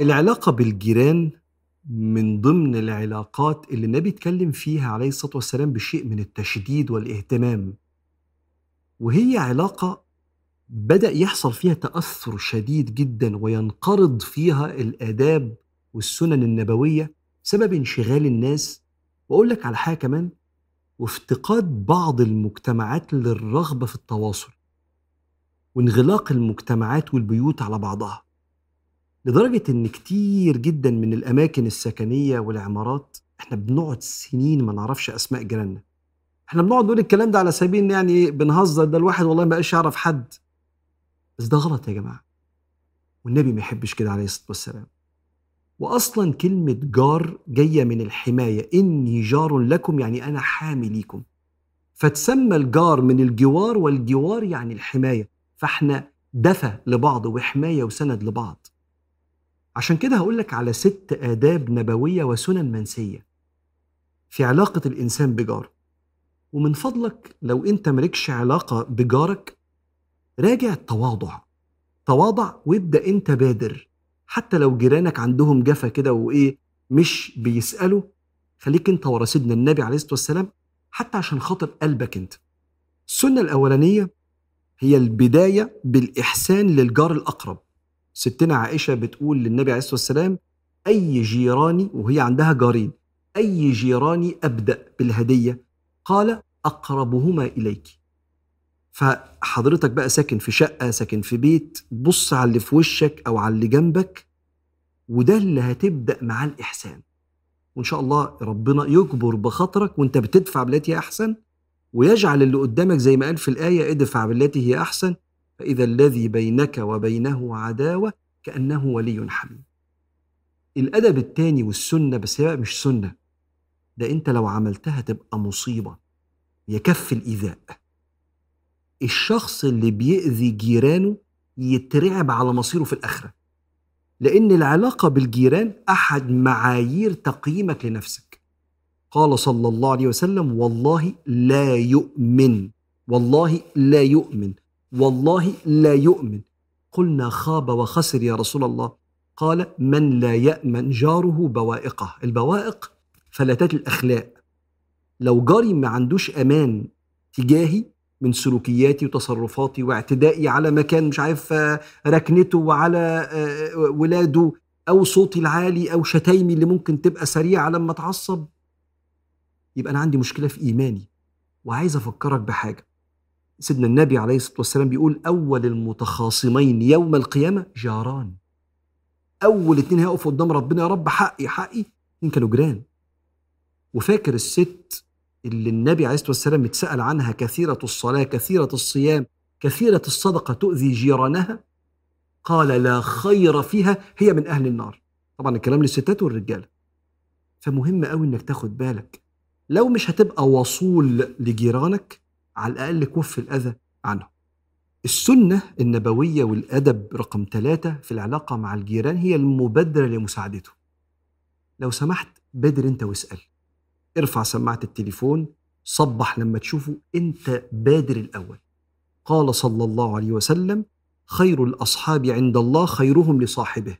العلاقة بالجيران من ضمن العلاقات اللي النبي اتكلم فيها عليه الصلاة والسلام بشيء من التشديد والاهتمام، وهي علاقة بدأ يحصل فيها تأثر شديد جدا وينقرض فيها الآداب والسنن النبوية بسبب انشغال الناس، وأقول لك على حاجة كمان، وافتقاد بعض المجتمعات للرغبة في التواصل، وانغلاق المجتمعات والبيوت على بعضها، لدرجة إن كتير جدا من الأماكن السكنية والعمارات إحنا بنقعد سنين ما نعرفش أسماء جيراننا. إحنا بنقعد نقول الكلام ده على سبيل يعني بنهزر، ده الواحد والله ما بقاش يعرف حد، بس ده غلط يا جماعة، والنبي ما يحبش كده عليه الصلاة والسلام. وأصلا كلمة جار جاية من الحماية، إني جار لكم يعني أنا حامي ليكم، فتسمى الجار من الجوار، والجوار يعني الحماية، فإحنا دفى لبعض وحماية وسند لبعض. عشان كده هقولك على 6 آداب نبوية وسنن منسية في علاقة الإنسان بجاره. ومن فضلك لو أنت مالكش علاقة بجارك راجع التواضع، تواضع وابدأ أنت بادر، حتى لو جيرانك عندهم جفا كده وإيه مش بيسألوا، خليك أنت ورا سيدنا النبي عليه الصلاة والسلام حتى عشان خاطر قلبك أنت. السنة الأولانية هي البداية بالإحسان للجار الأقرب. ستنا عائشة بتقول للنبي عليه الصلاة والسلام: أي جيراني، وهي عندها جارين، أي جيراني أبدأ بالهدية؟ قال: أقربهما إليك. فحضرتك بقى ساكن في شقة، ساكن في بيت، بص على اللي في وشك أو على اللي جنبك، وده اللي هتبدأ معاه الإحسان، وإن شاء الله ربنا يكبر بخاطرك وإنت بتدفع بالتي هي أحسن، ويجعل اللي قدامك زي ما قال في الآية: ادفع بالتي هي أحسن فإذا الذي بينك وبينه عداوة كأنه ولي حميم. الأدب التاني والسنة، بس هي مش سنة، ده أنت لو عملتها تبقى مصيبة، يكف الإيذاء. الشخص اللي بيؤذي جيرانه يترعب على مصيره في الآخرة، لأن العلاقة بالجيران أحد معايير تقييمك لنفسك. قال صلى الله عليه وسلم: والله لا يؤمن، والله لا يؤمن، والله لا يؤمن. قلنا: خاب وخسر يا رسول الله. قال: من لا يأمن جاره بوائقه. البوائق فلتات الأخلاق. لو جاري ما عندوش أمان تجاهي من سلوكياتي وتصرفاتي واعتدائي على مكان مش عارف ركنته وعلى ولاده، أو صوتي العالي، أو شتايمي اللي ممكن تبقى سريعة لما اتعصب، يبقى أنا عندي مشكلة في إيماني. وعايز أفكرك بحاجة، سيدنا النبي عليه الصلاة والسلام بيقول: أول المتخاصمين يوم القيامة جاران. أول 2 هيقفوا قدام ربنا: يا رب حقي حقي. 2 كانوا جيران. وفاكر الست اللي النبي عليه الصلاة والسلام اتسأل عنها: كثيرة الصلاة، كثيرة الصيام، كثيرة الصدقة، تؤذي جيرانها؟ قال: لا خير فيها، هي من أهل النار. طبعا الكلام للستات والرجالة. فمهم قوي إنك تاخد بالك، لو مش هتبقى وصول لجيرانك على الأقل كف الأذى عنه. السنة النبوية والأدب رقم 3 في العلاقة مع الجيران هي المبادرة لمساعدته. لو سمحت بادر أنت واسأل، ارفع سماعة التليفون، صبح لما تشوفه، أنت بادر الأول. قال صلى الله عليه وسلم: خير الأصحاب عند الله خيرهم لصاحبه،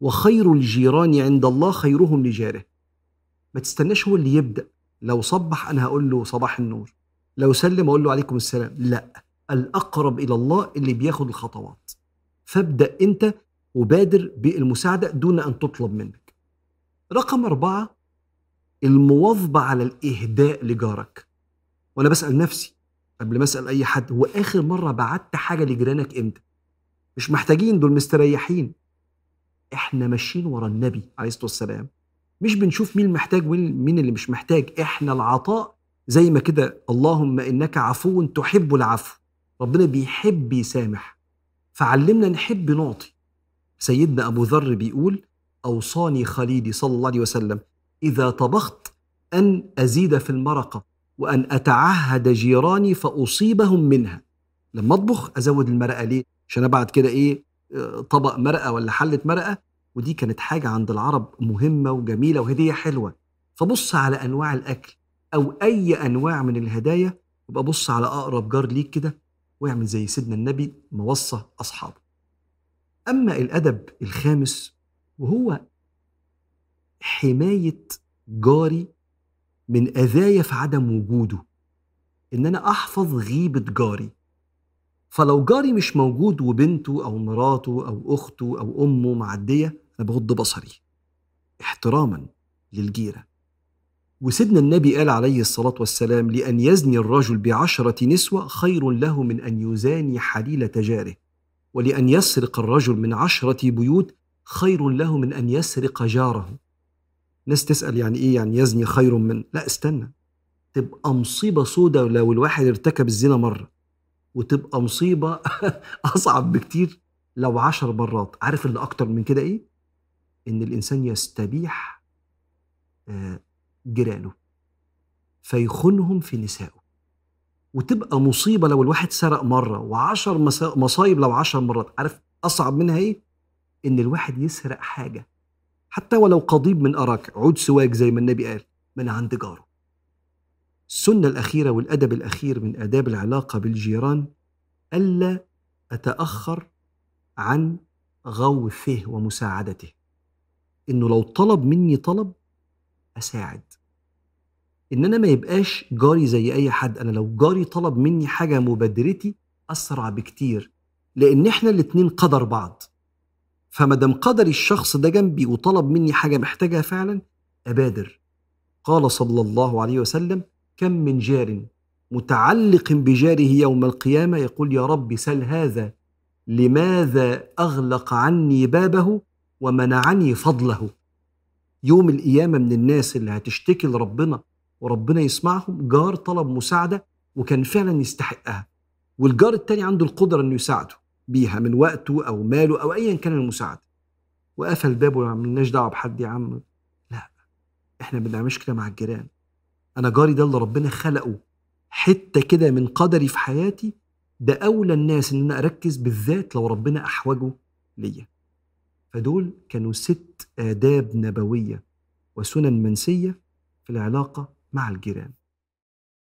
وخير الجيران عند الله خيرهم لجاره. ما تستناش هو اللي يبدأ. لو صبح أنا هقول له صباح النور، لو سلم أقول له عليكم السلام، لا، الأقرب إلى الله اللي بياخد الخطوات. فابدأ أنت وبادر بالمساعدة دون أن تطلب منك. رقم 4 المواظبة على الإهداء لجارك. وأنا بسأل نفسي قبل ما أسأل أي حد: هو آخر مرة بعتت حاجة لجيرانك إمتى؟ مش محتاجين، دول مستريحين. إحنا ماشيين ورا النبي عليه الصلاة والسلام، مش بنشوف مين محتاج ومين اللي مش محتاج. إحنا العطاء زي ما كده، اللهم إنك عفو تحب العفو، ربنا بيحب يسامح، فعلمنا نحب نعطي. سيدنا أبو ذر بيقول: أوصاني خليلي صلى الله عليه وسلم إذا طبخت أن أزيد في المرقة، وأن أتعهد جيراني فأصيبهم منها. لما أطبخ أزود المرقة، ليه؟ عشان أبعد كده إيه طبق مرقة ولا حلة مرقة، ودي كانت حاجة عند العرب مهمة وجميلة وهدية حلوة. فبص على أنواع الأكل أو أي أنواع من الهدايا، يبقى بص على أقرب جار ليك كده، واعمل زي سيدنا النبي موصى أصحابه. أما الأدب الخامس وهو حماية جاري من أذايا في عدم وجوده، إن أنا أحفظ غيبة جاري. فلو جاري مش موجود وبنته أو مراته أو أخته أو أمه معدية، أنا بغض بصري احتراما للجيرة. وسيدنا النبي قال عليه الصلاة والسلام: لأن يزني الرجل ب10 نسوة خير له من أن يزاني حليل تجاره، ولأن يسرق الرجل من 10 بيوت خير له من أن يسرق جاره. ناس تسأل يعني إيه يعني يزني خير من؟ لا استنى، تبقى مصيبة سودة لو الواحد ارتكب الزنا مرة، وتبقى مصيبة أصعب بكتير لو 10 مرات. عارف اللي أكتر من كده إيه؟ إن الإنسان يستبيح جيرانه فيخونهم في نسائه، وتبقى مصيبة لو الواحد سرق مرة، و10 مصايب لو 10 مرات. عارف أصعب منها إيه؟ إن الواحد يسرق حاجة حتى ولو قضيب من أراك، عود سواك زي ما النبي قال، من عند جاره. السنة الأخيرة والأدب الأخير من آداب العلاقة بالجيران: ألا أتأخر عن غوثه ومساعدته، إنه لو طلب مني طلب أساعد، إن أنا ما يبقاش جاري زي أي حد. أنا لو جاري طلب مني حاجة مبادرتي أسرع بكتير، لأن إحنا الاتنين قدر بعض. فمدام قدر الشخص ده جنبي وطلب مني حاجة محتاجها فعلا أبادر. قال صلى الله عليه وسلم: كم من جار متعلق بجاره يوم القيامة يقول: يا رب سل هذا لماذا أغلق عني بابه ومنعني فضله. يوم القيامة من الناس اللي هتشتكي لربنا وربنا يسمعهم جار طلب مساعدة وكان فعلا يستحقها، والجار التاني عنده القدرة أنه يساعده بيها من وقته أو ماله أو أيا كان المساعدة، وقفل بابه وما عملناش دعوة بحد. يا عم لا، إحنا بنعملش كده مع الجيران. أنا جاري ده اللي ربنا خلقه حتة كده من قدري في حياتي، ده أولى الناس إن أنا أركز، بالذات لو ربنا أحوجه ليا. فدول كانوا 6 آداب نبوية وسنن منسية في العلاقة مع الجيران.